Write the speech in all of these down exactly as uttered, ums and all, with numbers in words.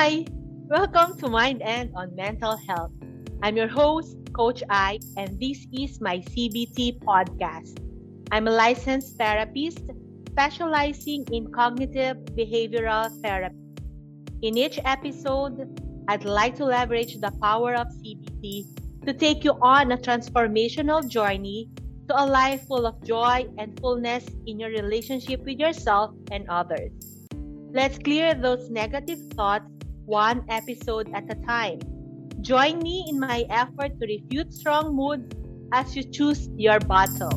Hi! Welcome to Mind and on Mental Health. I'm your host, Coach I, and this is my C B T podcast. I'm a licensed therapist specializing in cognitive behavioral therapy. In each episode, I'd like to leverage the power of C B T to take you on a transformational journey to a life full of joy and fullness in your relationship with yourself and others. Let's clear those negative thoughts one episode at a time. Join me in my effort to refute strong moods as you choose your battle.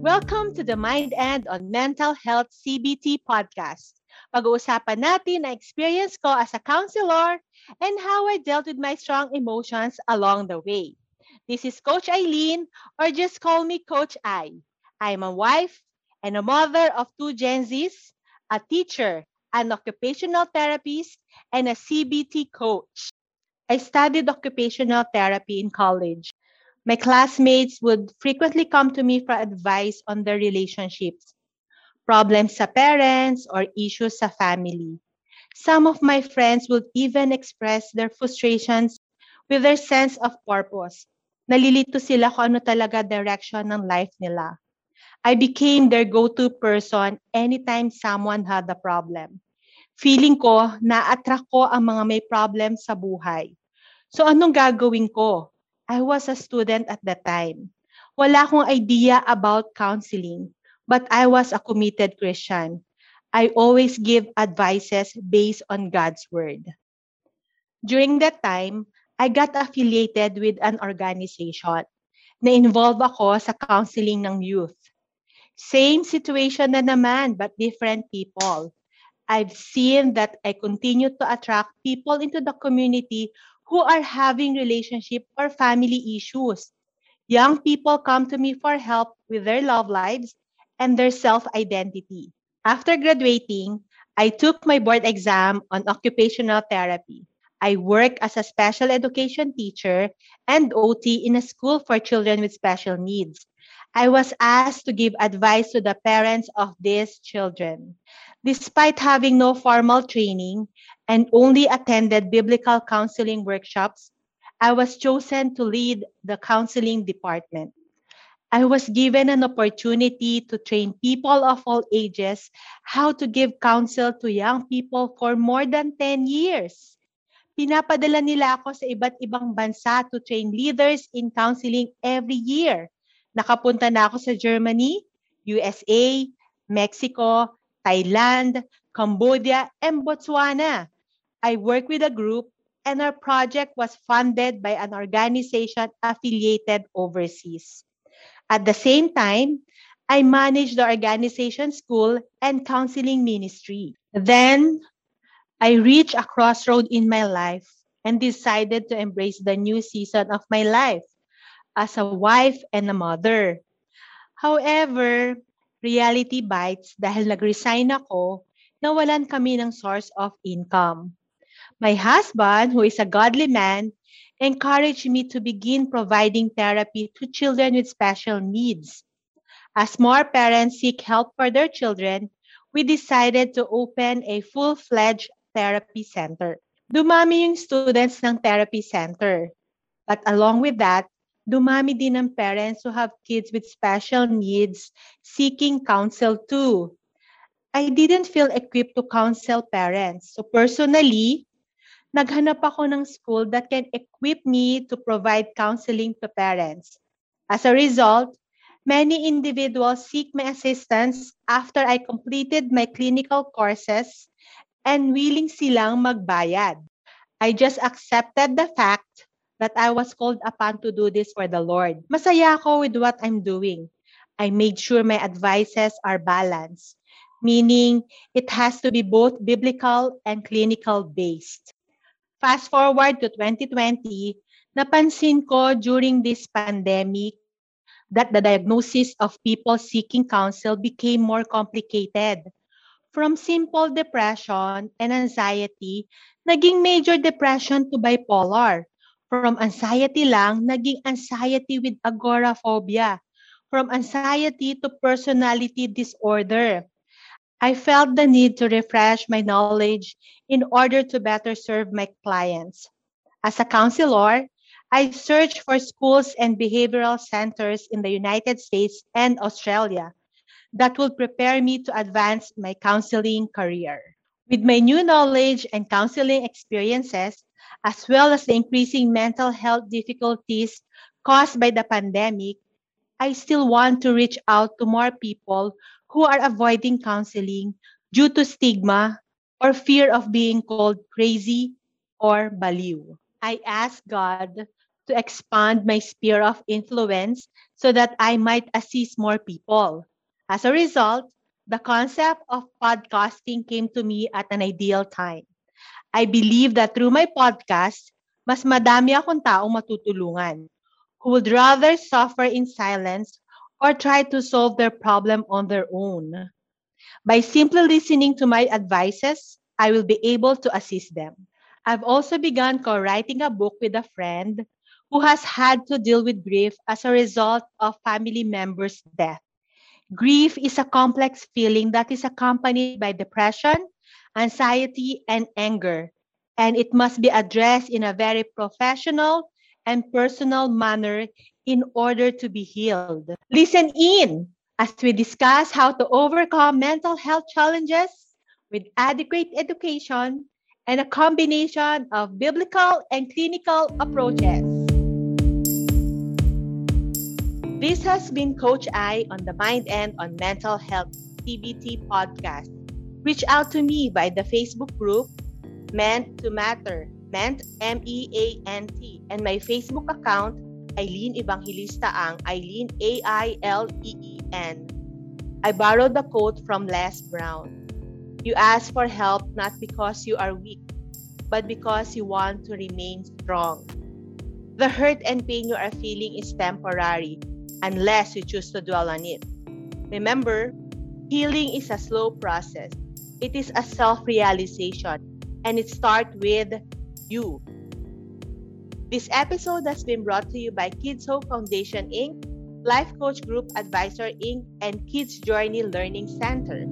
Welcome to the Mind and on Mental Health C B T podcast. Pag-uusapan natin na experience ko as a counselor and how I dealt with my strong emotions along the way. This is Coach Aileen, or just call me Coach I. I'm a wife and a mother of two Gen Zs, a teacher, an occupational therapist, and a C B T coach. I studied occupational therapy in college. My classmates would frequently come to me for advice on their relationships, problems sa parents, or issues sa family. Some of my friends would even express their frustrations with their sense of purpose. Nalilito sila kung ano talaga direction ng life nila. I became their go-to person anytime someone had a problem. Feeling ko, na-attract ko ang mga may problem sa buhay. So anong gagawin ko? I was a student at that time. Wala akong idea about counseling. But I was a committed Christian. I always give advices based on God's word. During that time, I got affiliated with an organization na involved ako sa counseling ng youth. Same situation na naman but different people. I've seen that I continue to attract people into the community who are having relationship or family issues. Young people come to me for help with their love lives and their self-identity. After graduating, I took my board exam on occupational therapy. I work as a special education teacher and O T in a school for children with special needs. I was asked to give advice to the parents of these children. Despite having no formal training and only attended biblical counseling workshops, I was chosen to lead the counseling department. I was given an opportunity to train people of all ages how to give counsel to young people for more than ten years. Pinapadala nila ako sa iba't ibang bansa to train leaders in counseling every year. Nakapunta na ako sa Germany, U S A, Mexico, Thailand, Cambodia, and Botswana. I work with a group and our project was funded by an organization affiliated overseas. At the same time, I managed the organization school and counseling ministry. Then, I reached a crossroad in my life and decided to embrace the new season of my life as a wife and a mother. However, reality bites dahil nag-resign ako, nawalan kami ng source of income. My husband, who is a godly man, encouraged me to begin providing therapy to children with special needs. As more parents seek help for their children, we decided to open a full-fledged therapy center. Dumami yung students ng therapy center. But along with that, dumami din ang parents who have kids with special needs seeking counsel too. I didn't feel equipped to counsel parents. So personally, naghanap ako ng school that can equip me to provide counseling to parents. As a result, many individuals seek my assistance after I completed my clinical courses and willing silang magbayad. I just accepted the fact that I was called upon to do this for the Lord. Masaya ako with what I'm doing. I made sure my advices are balanced, meaning it has to be both biblical and clinical based. Fast forward to twenty twenty, napansin ko during this pandemic that the diagnosis of people seeking counsel became more complicated. From simple depression and anxiety, naging major depression to bipolar. From anxiety lang, naging anxiety with agoraphobia. from anxiety to personality disorder. I felt the need to refresh my knowledge in order to better serve my clients. As a counselor, I searched for schools and behavioral centers in the United States and Australia that would prepare me to advance my counseling career. With my new knowledge and counseling experiences, as well as the increasing mental health difficulties caused by the pandemic, I still want to reach out to more people who are avoiding counseling due to stigma or fear of being called crazy or baliw. I asked God to expand my sphere of influence so that I might assist more people. As a result, the concept of podcasting came to me at an ideal time. I believe that through my podcast, mas madami akong taong matutulungan who would rather suffer in silence or try to solve their problem on their own. By simply listening to my advices, I will be able to assist them. I've also begun co-writing a book with a friend who has had to deal with grief as a result of family members' death. Grief is a complex feeling that is accompanied by depression, anxiety, and anger, and it must be addressed in a very professional and personal manner in order to be healed. Listen in as we discuss how to overcome mental health challenges with adequate education and a combination of biblical and clinical approaches. This has been Coach I on the Mind and on Mental Health T B T podcast. Reach out to me by the Facebook group Meant to Matter, Meant, M E A N T, and my Facebook account, Aileen Evangelista Ang, Aileen, A I L E E N. I borrowed the quote from Les Brown. You ask for help not because you are weak, but because you want to remain strong. The hurt and pain you are feeling is temporary, unless you choose to dwell on it. Remember, healing is a slow process. It is a self-realization, and it starts with you. This episode has been brought to you by Kids Hope Foundation Incorporated, Life Coach Group Advisor Incorporated, and Kids Journey Learning Center.